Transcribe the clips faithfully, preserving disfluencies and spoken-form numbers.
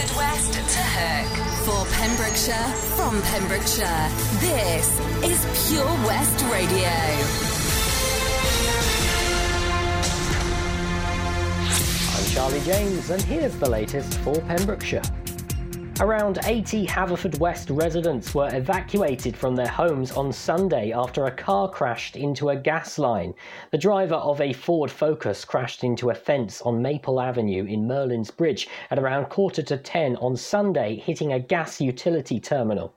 Haverfordwest to Hook. For Pembrokeshire, from Pembrokeshire, this is Pure West Radio. I'm Charlie James and here's the latest for Pembrokeshire. Around eighty Haverfordwest residents were evacuated from their homes on Sunday after a car crashed into a gas line. The driver of a Ford Focus crashed into a fence on Maple Avenue in Merlin's Bridge at around quarter to ten on Sunday, hitting a gas utility terminal.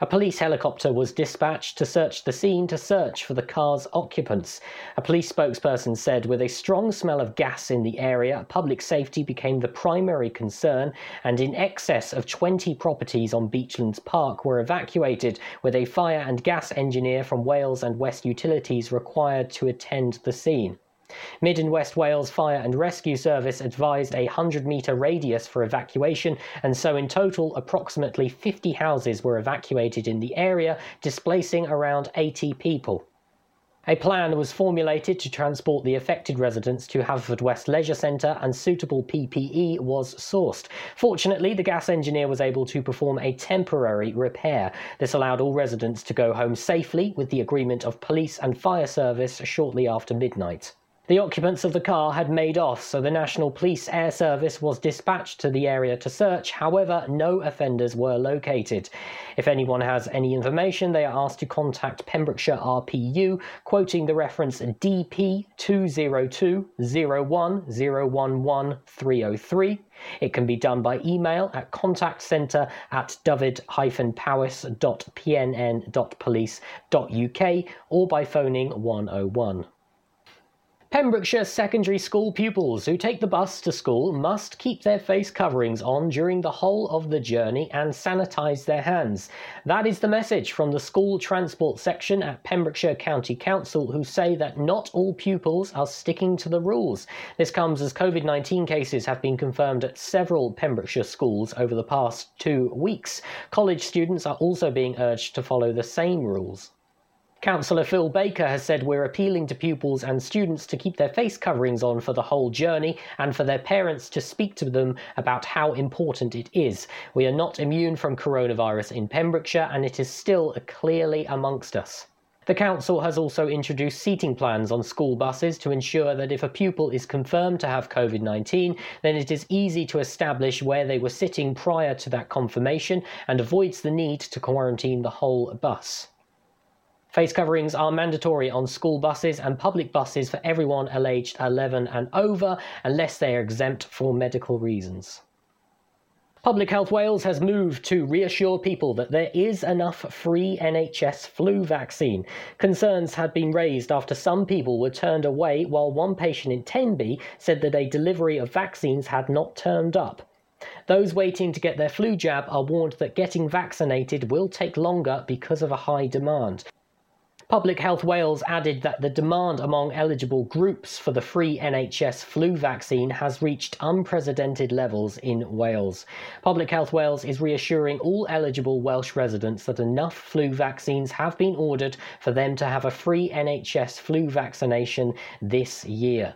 A police helicopter was dispatched to search the scene to search for the car's occupants. A police spokesperson said with a strong smell of gas in the area, public safety became the primary concern and in excess of twenty properties on Beachlands Park were evacuated, with a fire and gas engineer from Wales and West Utilities required to attend the scene. Mid and West Wales Fire and Rescue Service advised a one hundred metre radius for evacuation, and so in total approximately fifty houses were evacuated in the area, displacing around eighty people. A plan was formulated to transport the affected residents to Haverfordwest Leisure Centre and suitable P P E was sourced. Fortunately, the gas engineer was able to perform a temporary repair. This allowed all residents to go home safely with the agreement of police and fire service shortly after midnight. The occupants of the car had made off, so the National Police Air Service was dispatched to the area to search. However, no offenders were located. If anyone has any information, they are asked to contact Pembrokeshire R P U, quoting the reference D P two zero two zero one zero one one three zero three. It can be done by email at contactcentre at david dash powis dot p n n dot police dot u k or by phoning one oh one. Pembrokeshire secondary school pupils who take the bus to school must keep their face coverings on during the whole of the journey and sanitise their hands. That is the message from the school transport section at Pembrokeshire County Council, who say that not all pupils are sticking to the rules. This comes as COVID nineteen cases have been confirmed at several Pembrokeshire schools over the past two weeks. College students are also being urged to follow the same rules. Councillor Phil Baker has said we're appealing to pupils and students to keep their face coverings on for the whole journey and for their parents to speak to them about how important it is. We are not immune from coronavirus in Pembrokeshire and it is still clearly amongst us. The council has also introduced seating plans on school buses to ensure that if a pupil is confirmed to have COVID nineteen, then it is easy to establish where they were sitting prior to that confirmation and avoids the need to quarantine the whole bus. Face coverings are mandatory on school buses and public buses for everyone aged eleven and over, unless they are exempt for medical reasons. Public Health Wales has moved to reassure people that there is enough free N H S flu vaccine. Concerns had been raised after some people were turned away, while one patient in Tenby said that a delivery of vaccines had not turned up. Those waiting to get their flu jab are warned that getting vaccinated will take longer because of a high demand. Public Health Wales added that the demand among eligible groups for the free N H S flu vaccine has reached unprecedented levels in Wales. Public Health Wales is reassuring all eligible Welsh residents that enough flu vaccines have been ordered for them to have a free N H S flu vaccination this year.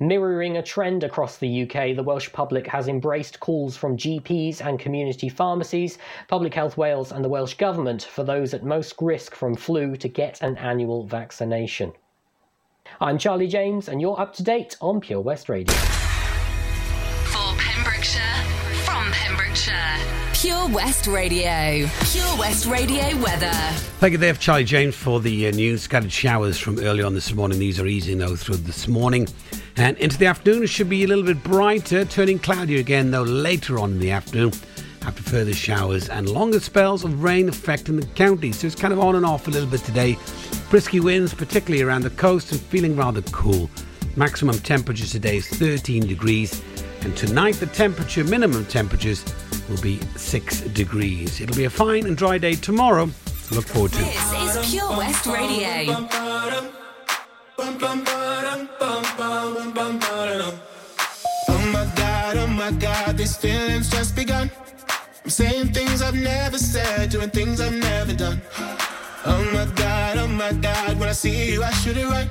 Mirroring a trend across the U K, the Welsh public has embraced calls from G Ps and community pharmacies, Public Health Wales and the Welsh Government for those at most risk from flu to get an annual vaccination. I'm Charlie James and you're up to date on Pure West Radio. For Pembrokeshire, from Pembrokeshire, Pure West Radio. Pure West Radio weather. Thank you there for Charlie James for the uh, news. Scattered showers from early on this morning. These are easy though through this morning. And into the afternoon, it should be a little bit brighter, turning cloudy again, though, later on in the afternoon, after further showers and longer spells of rain affecting the county. So it's kind of on and off a little bit today. Brisky winds, particularly around the coast, and feeling rather cool. Maximum temperatures today is thirteen degrees, and tonight the temperature, minimum temperatures, will be six degrees. It'll be a fine and dry day tomorrow. Look forward to it. This is Pure West Radio. Bum, bum, ba-dum, bum, bum, bum, ba-dum. Oh my God, oh my God, these feelings just begun. I'm saying things I've never said, doing things I've never done. Oh my God, oh my God, when I see you I should it right.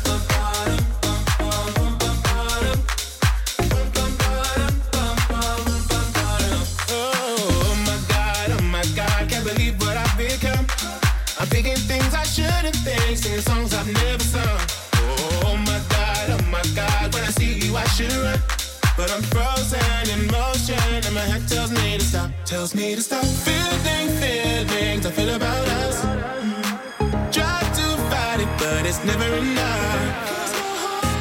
oh my God, oh my God, can't believe what I've become. I'm thinking things I shouldn't think, singing songs I've never sung. Oh my God, oh my God, when I see you I should run, but I'm frozen in motion and my head tells me to stop, tells me to stop. Feeling, feelings I feel about us, but it's never enough.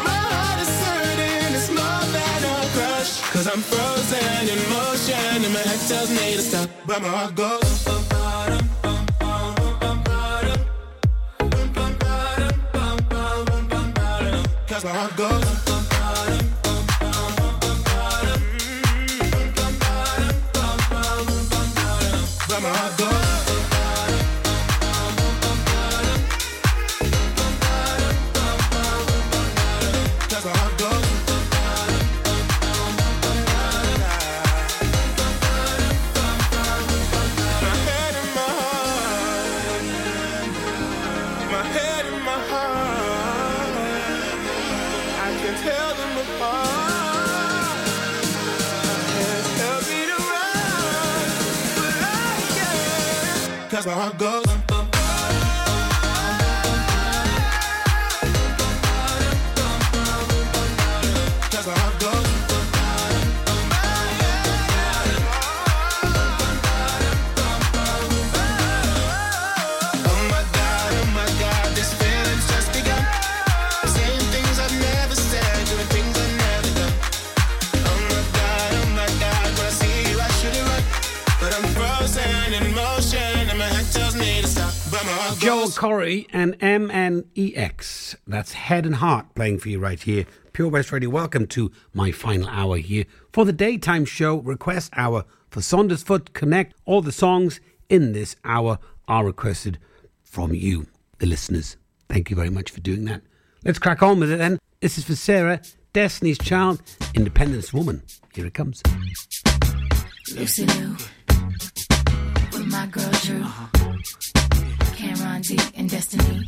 My heart is hurting, it's more than a crush. Cause I'm frozen in motion and my head tells me to stop, but my heart goes cause my heart goes. But my heart goes. Cause my heart goes. Cause my heart goes. Oh my God, oh my God, this feeling's just begun. Saying things I've never said, doing things I've never done. Oh my God, oh my God, when I see you I should've run, but I'm frozen in motion. Joel Corey and M N E X. That's Head and Heart playing for you right here. Pure West Radio, welcome to my final hour here for the daytime show request hour for Saundersfoot Connect. All the songs in this hour are requested from you, the listeners. Thank you very much for doing that. Let's crack on with it then. This is for Sarah, Destiny's Child, Independence Woman. Here it comes. Lucy Lou with my girl Drew. Uh-huh. Cameron D and Destiny,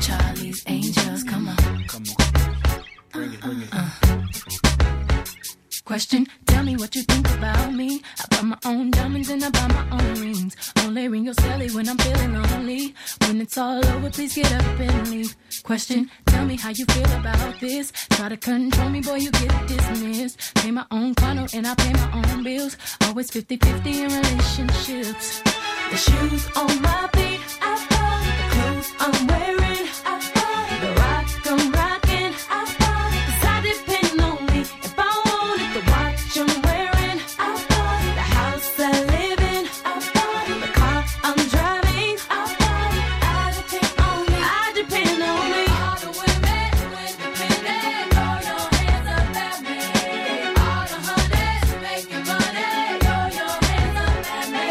Charlie's Angels, come on. Come on. Bring it, bring it. Uh, uh. Question, tell me what you think about me. I buy my own diamonds and I buy my own rings. Only ring your celly when I'm feeling lonely. When it's all over, please get up and leave. Question, tell me how you feel about this. Try to control me, boy, you get dismissed. Pay my own funnel and I pay my own bills. Always fifty-fifty in relationships. The shoes on my feet, I buy. The clothes I'm wearing, I buy. The rock I'm rocking, I buy. Cause I depend on me if I want it. The watch I'm wearing, I buy. The house I live in, I buy. The car I'm driving, I buy. I depend on me, I depend on me. All the women who independent, throw your hands up at me. All the hunters who making money, throw your hands up at me.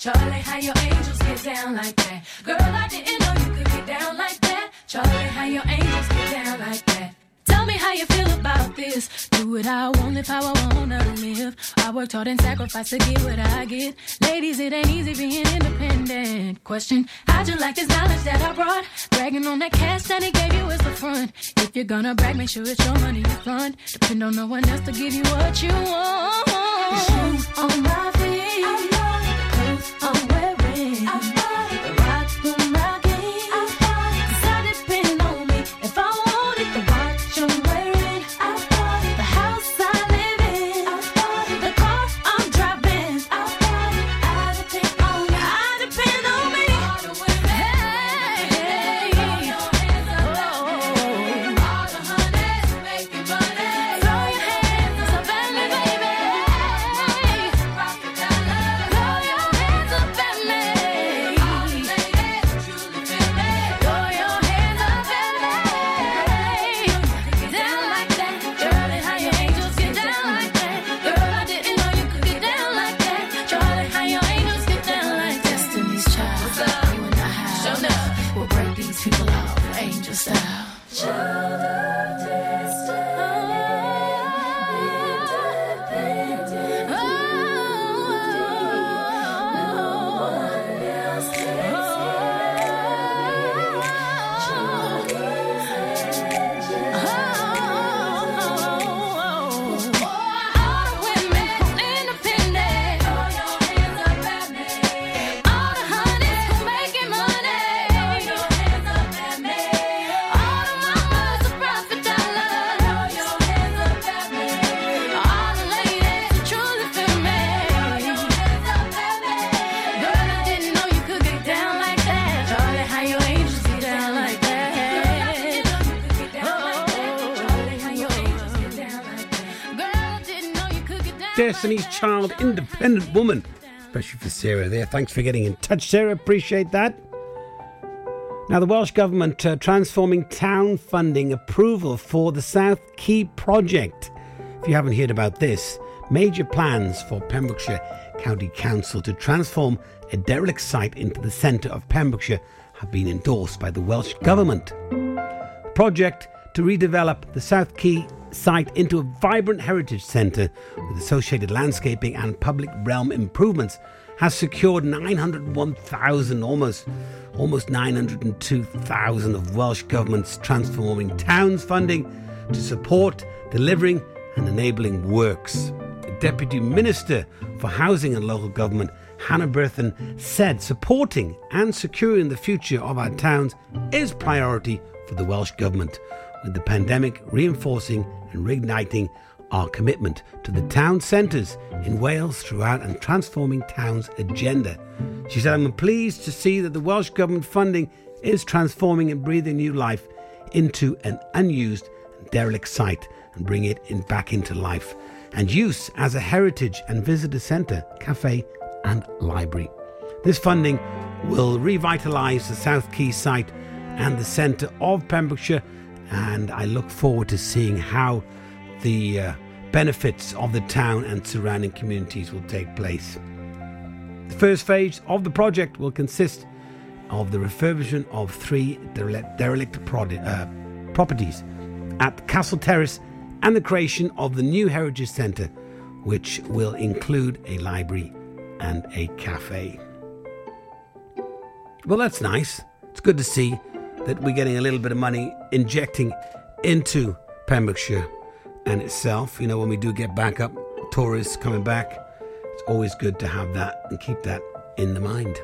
Charlie, how your angels get down like that. Girl, I didn't know you could get down like that. Charlie, how your angels get down like that. Tell me how you feel about this. Do what I want, live how I wanna live. I worked hard and sacrificed to get what I get. Ladies, it ain't easy being independent. Question, how'd you like this knowledge that I brought? Bragging on that cash that it gave you is the front. If you're gonna brag, make sure it's your money you fund. Depend on no one else to give you what you want. The shoes on my feet, I love the clothes I'm wearing, I love the rock I'm rocking. Destiny's Child, Independent Woman. Especially for Sarah there. Thanks for getting in touch, Sarah. Appreciate that. Now, the Welsh Government uh, transforming town funding approval for the South Quay project. If you haven't heard about this, major plans for Pembrokeshire County Council to transform a derelict site into the centre of Pembrokeshire have been endorsed by the Welsh Government. The project to redevelop the South Quay site into a vibrant heritage centre with associated landscaping and public realm improvements has secured nine hundred one thousand, almost almost nine hundred two thousand of Welsh Government's Transforming Towns funding to support, delivering and enabling works. The Deputy Minister for Housing and Local Government, Hannah Berthin, said supporting and securing the future of our towns is priority for the Welsh Government, with the pandemic reinforcing and reigniting our commitment to the town centres in Wales throughout and transforming towns agenda. She said, I'm pleased to see that the Welsh Government funding is transforming and breathing new life into an unused and derelict site and bring it in back into life and use as a heritage and visitor centre, cafe and library. This funding will revitalise the South Quay site and the centre of Pembrokeshire, and I look forward to seeing how the uh, benefits of the town and surrounding communities will take place. The first phase of the project will consist of the refurbishment of three dere- derelict prod- uh, properties at Castle Terrace and the creation of the new Heritage Centre, which will include a library and a cafe. Well, that's nice. It's good to see that we're getting a little bit of money injecting into Pembrokeshire and itself. You know, when we do get back up, tourists coming back, it's always good to have that and keep that in the mind.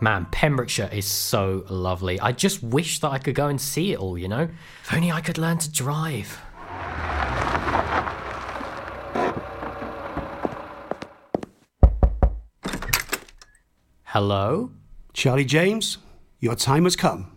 Man, Pembrokeshire is so lovely. I just wish that I could go and see it all, you know? If only I could learn to drive. Hello? Charlie James, your time has come.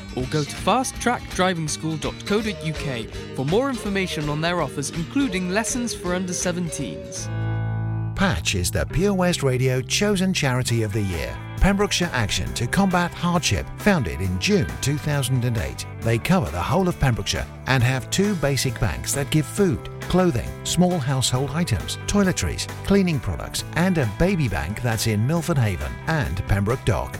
or go to fast track driving school dot co dot u k for more information on their offers, including lessons for under seventeens. Patch is the Pure West Radio chosen charity of the year. Pembrokeshire Action to Combat Hardship, founded in June two thousand eight. They cover the whole of Pembrokeshire and have two basic banks that give food, clothing, small household items, toiletries, cleaning products, and a baby bank that's in Milford Haven and Pembroke Dock,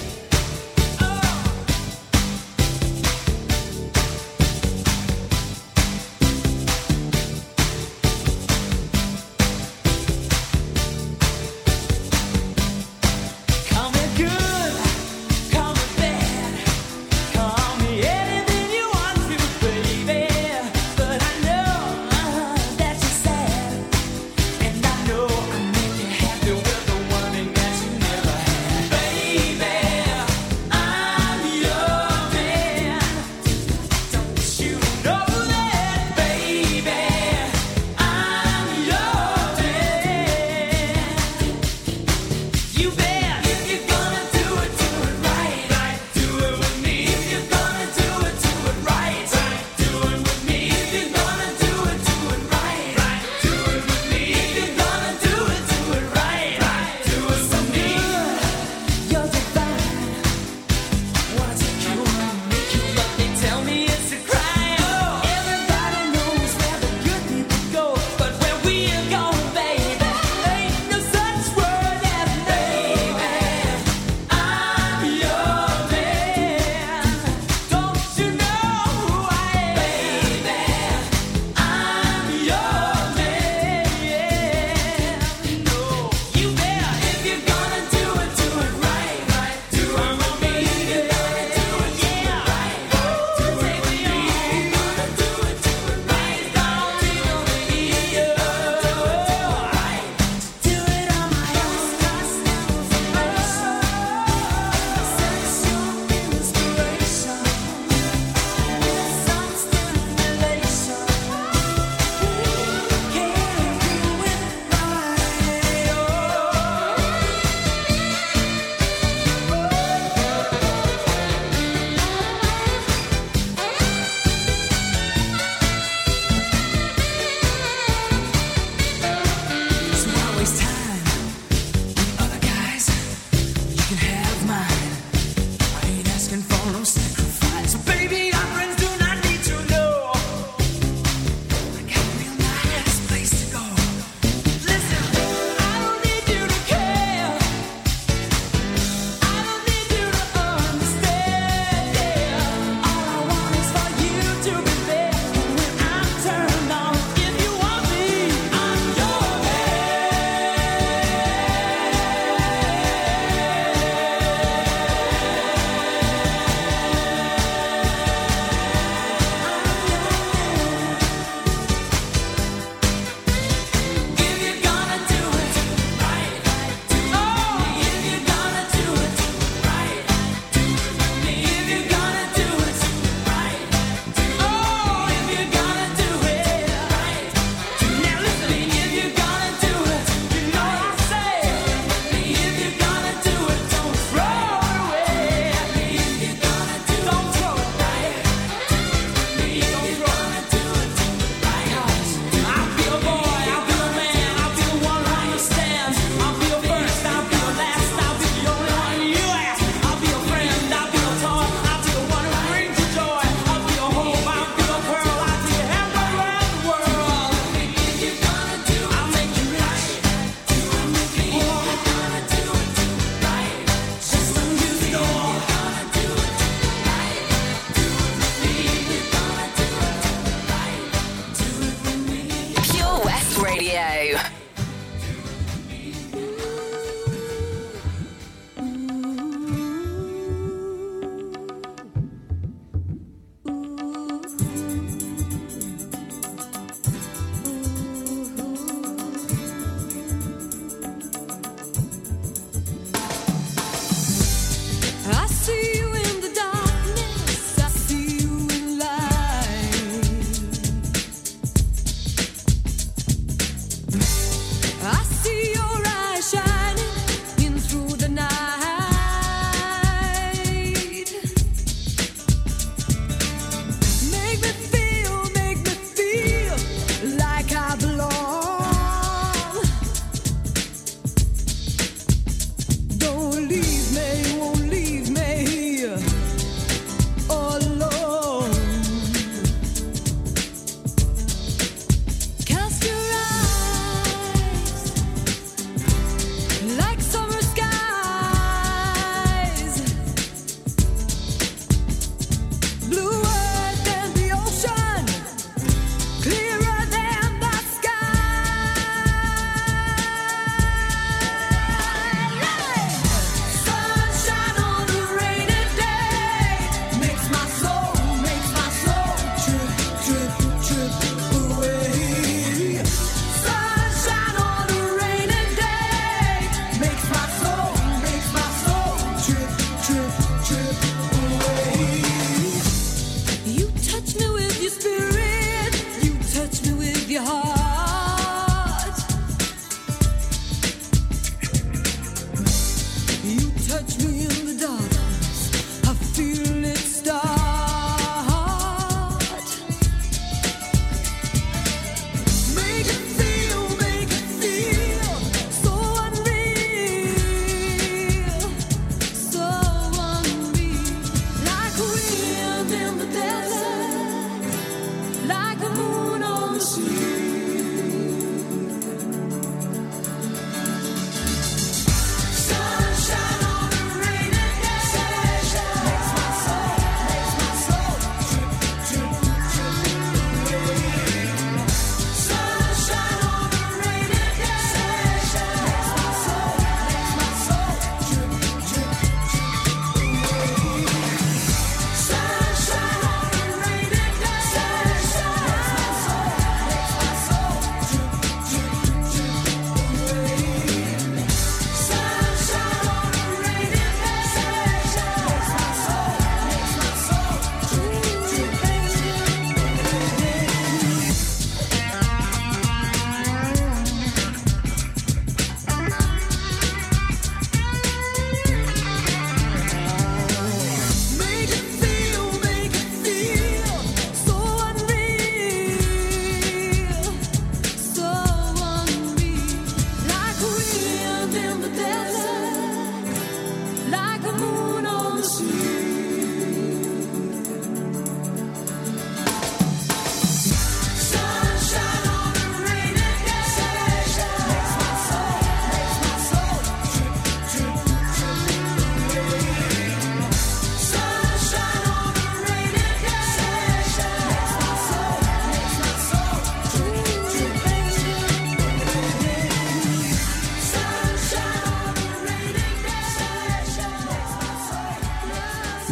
Leave me, won't leave me.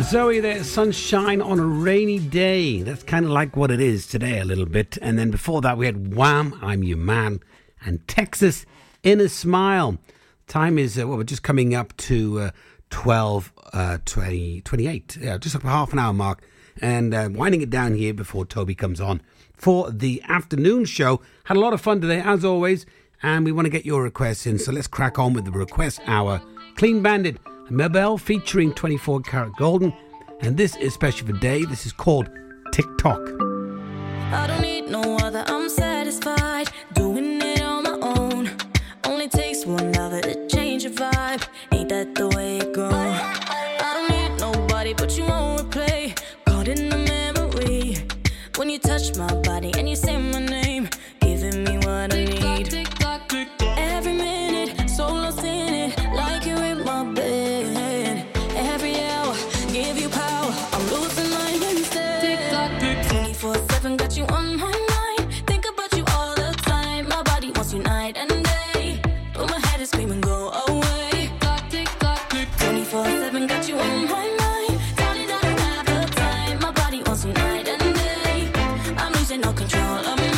Zoe there, Sunshine on a Rainy Day. That's kind of like what it is today a little bit. And then before that we had Wham, I'm Your Man, and Texas in a Smile. Time is, uh, well, we're just coming up to uh, twelve, uh, twenty, twenty-eight, yeah, just like a half an hour mark. And uh, winding it down here before Toby comes on for the afternoon show. Had a lot of fun today, as always, and we want to get your requests in. So let's crack on with the request hour. Clean Bandit, Mabel featuring twenty-four Karat Golden. And this is special for Dave. This is called TikTok. I don't need no other. I'm satisfied doing it on my own. Only takes one lover to change your vibe. Ain't that the way it goes? I don't need nobody, but you won't replay. Caught in the memory. When you touch my body and you say my name, giving me what I need. Every minute, so lost in it, like you're in my bed. Every hour, give you power, I'm losing my instead. twenty-four seven, got you on my mind. Think about you all the time. My body wants you night and day, but my head is screaming, go away. twenty-four seven, got you on my mind. Tell you that I have the time. My body wants you night and day. I'm losing all control of me.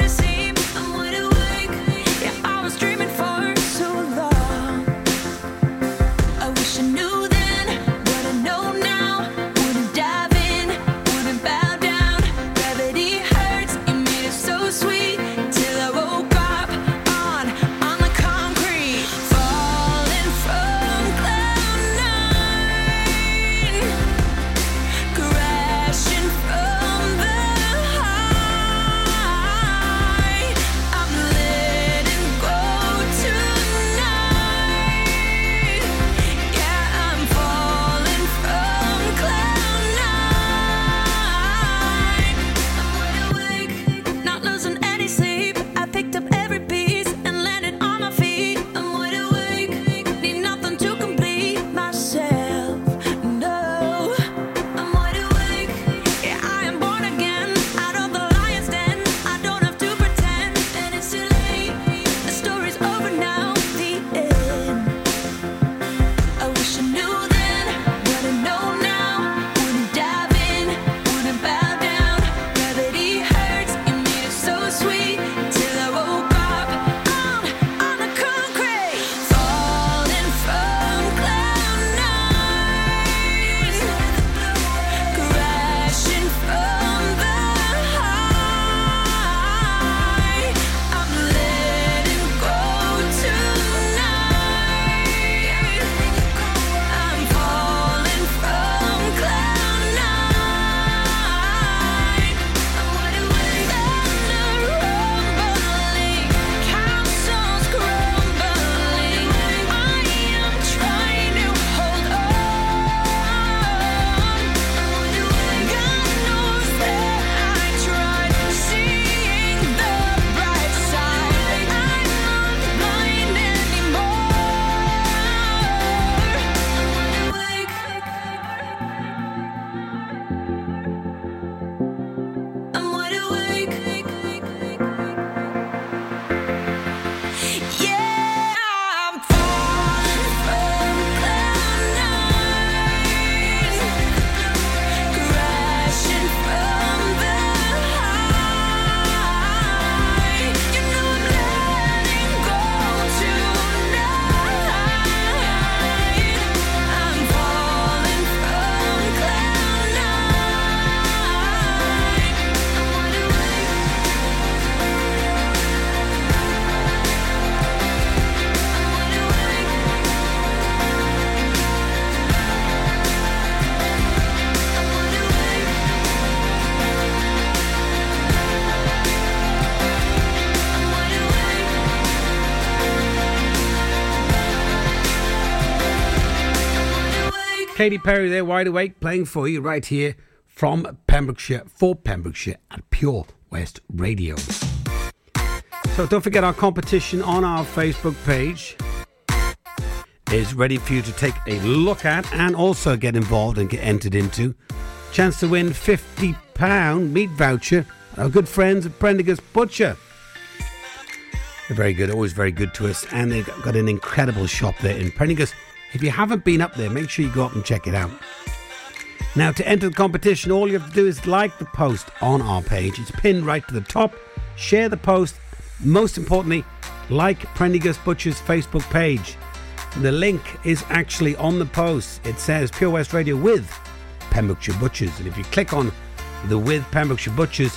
See? Katy Perry there, Wide Awake, playing for you right here from Pembrokeshire, for Pembrokeshire at Pure West Radio. So don't forget, our competition on our Facebook page is ready for you to take a look at and also get involved and get entered into. Chance to win fifty pounds meat voucher at our good friends at Prendergast Butcher. They're very good, always very good to us, and they've got an incredible shop there in Prendergast. If you haven't been up there, make sure you go up and check it out. Now, to enter the competition, all you have to do is like the post on our page. It's pinned right to the top. Share the post. Most importantly, like Prendergast Butcher's Facebook page. The link is actually on the post. It says Pure West Radio with Pembrokeshire Butchers. And if you click on the with Pembrokeshire Butchers,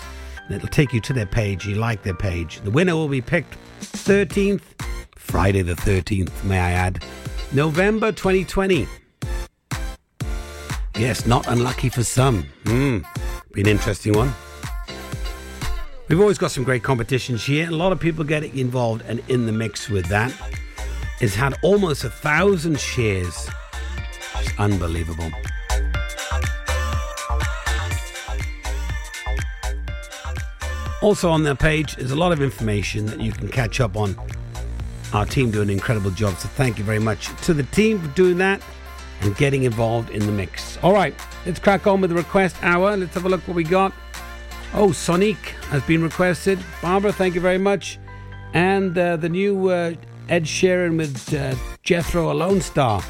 it'll take you to their page. You like their page. The winner will be picked thirteenth, Friday the thirteenth, may I add, November twenty twenty. Yes, not unlucky for some. Mm, be an interesting one. We've always got some great competitions here. A lot of people get involved, and in the mix with that, it's had almost a thousand shares. It's unbelievable. Also on their page, there's a lot of information that you can catch up on. Our team do an incredible job, so thank you very much to the team for doing that and getting involved in the mix. All right, let's crack on with the request hour. Let's have a look what we got. Oh, Sonique has been requested. Barbara, thank you very much. And uh, the new uh, Ed Sheeran with uh, Jethro, A Lone Star.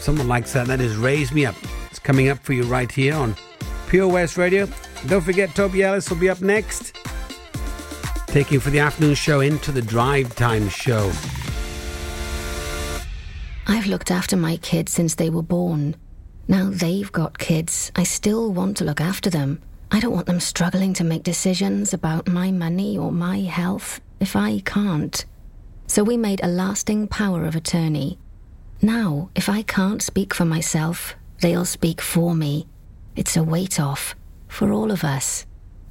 Someone likes that. That is Raise Me Up. It's coming up for you right here on Pure West Radio. Don't forget, Toby Ellis will be up next, taking for the afternoon show into the drive time show. I've looked after my kids since they were born. Now they've got kids. I still want to look after them. I don't want them struggling to make decisions about my money or my health if I can't. So we made a lasting power of attorney. Now, if I can't speak for myself, they'll speak for me. It's a weight off for all of us,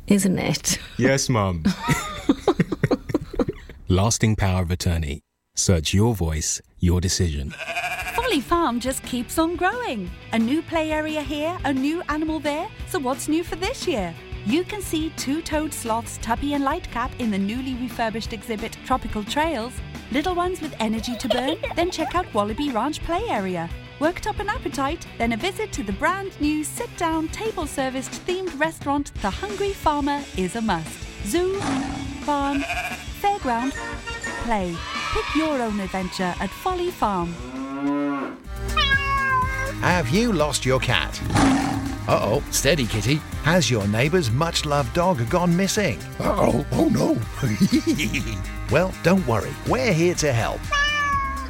isn't it? Yes, Mum. Lasting power of attorney. Search your voice, your decision. Folly Farm just keeps on growing. A new play area here, a new animal there. So what's new for this year? You can see two-toed sloths Tuppy and Lightcap in the newly refurbished exhibit Tropical Trails, little ones with energy to burn, then check out Wallaby Ranch Play Area. Worked up an appetite, then a visit to the brand new sit-down, table-serviced themed restaurant The Hungry Farmer is a must. Zoo, farm, fairground, play. Pick your own adventure at Folly Farm. Have you lost your cat? Uh-oh, steady, kitty. Has your neighbour's much-loved dog gone missing? Uh-oh, oh no. Well, don't worry, we're here to help.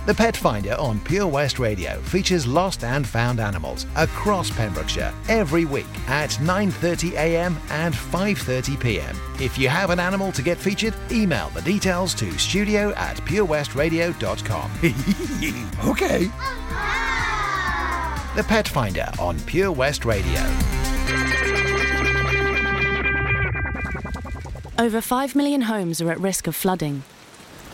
The Pet Finder on Pure West Radio features lost and found animals across Pembrokeshire every week at nine thirty a m and five thirty p m. If you have an animal to get featured, email the details to studio at purewestradio dot com. Okay. The Pet Finder on Pure West Radio. Over five million homes are at risk of flooding.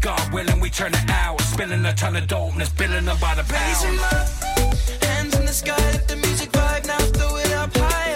God willing, we turn it out. Spilling a ton of dope and it's billing them by the pound. Raise 'em up, hands in the sky, let the music vibe now. Throw it up higher.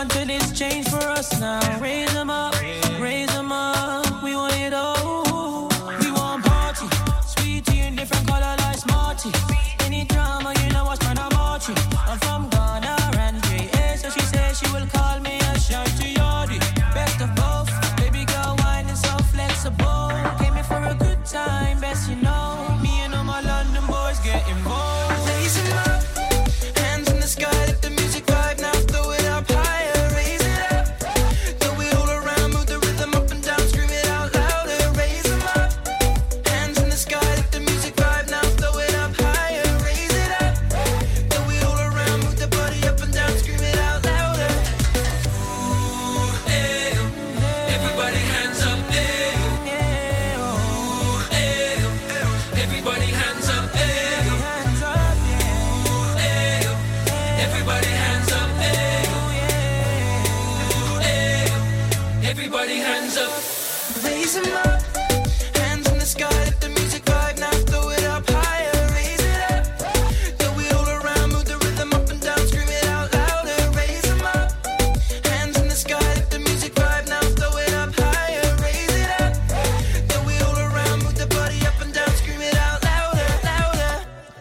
Until it's changed for us now. Raise them up, raise them up. We want it all. We want party. Sweetie in different color like Smarty. Any drama, you know what's trying to march you. I'm from Ghana and J A. So she says she will call me a shouty yardy. Best of both. Baby girl, wine is so flexible. Came here for a good time, best you know. Me and all my London boys get involved. Raise it up. Hands in the sky, let the music vibe now. Throw it up high.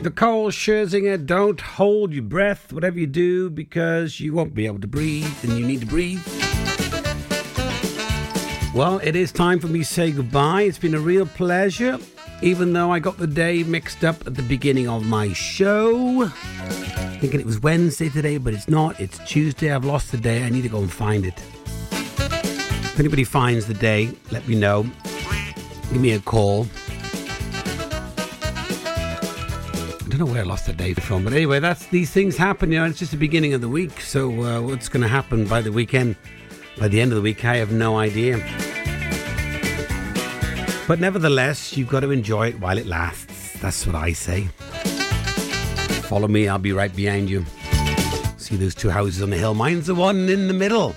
Nicole Scherzinger, don't hold your breath, whatever you do, because you won't be able to breathe and you need to breathe. Well, it is time for me to say goodbye. It's been a real pleasure, even though I got the day mixed up at the beginning of my show. Thinking it was Wednesday today, but it's not. It's Tuesday. I've lost the day. I need to go and find it. If anybody finds the day, let me know. Give me a call. I don't know where I lost the day from, but anyway, that's these things happen, you know. It's just the beginning of the week, so uh, what's going to happen by the weekend, by the end of the week, I have no idea. But nevertheless, you've got to enjoy it while it lasts. That's what I say. Follow me, I'll be right behind you. See those two houses on the hill? Mine's the one in the middle.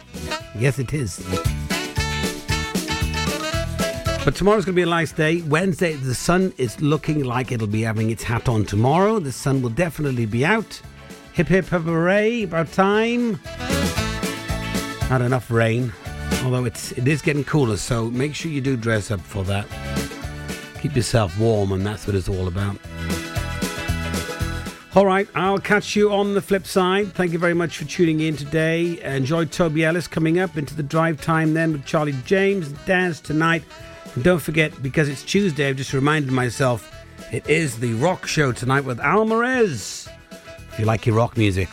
Yes, it is. But tomorrow's going to be a nice day. Wednesday, the sun is looking like it'll be having its hat on tomorrow. The sun will definitely be out. Hip, hip, hip, hooray. About time. Not enough rain. Although it's, it is getting cooler, so make sure you do dress up for that. Keep yourself warm, and that's what it's all about. All right, I'll catch you on the flip side. Thank you very much for tuning in today. Enjoy Toby Ellis coming up into the drive time then with Charlie James and Daz tonight. And don't forget, because it's Tuesday, I've just reminded myself, it is the rock show tonight with Al Marez. If you like your rock music,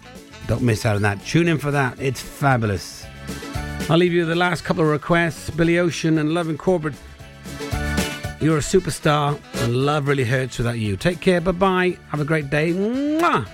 don't miss out on that. Tune in for that. It's fabulous. I'll leave you with the last couple of requests. Billy Ocean and Love and Corbett. You're a superstar, and love really hurts without you. Take care. Bye-bye. Have a great day. Mwah!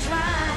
try.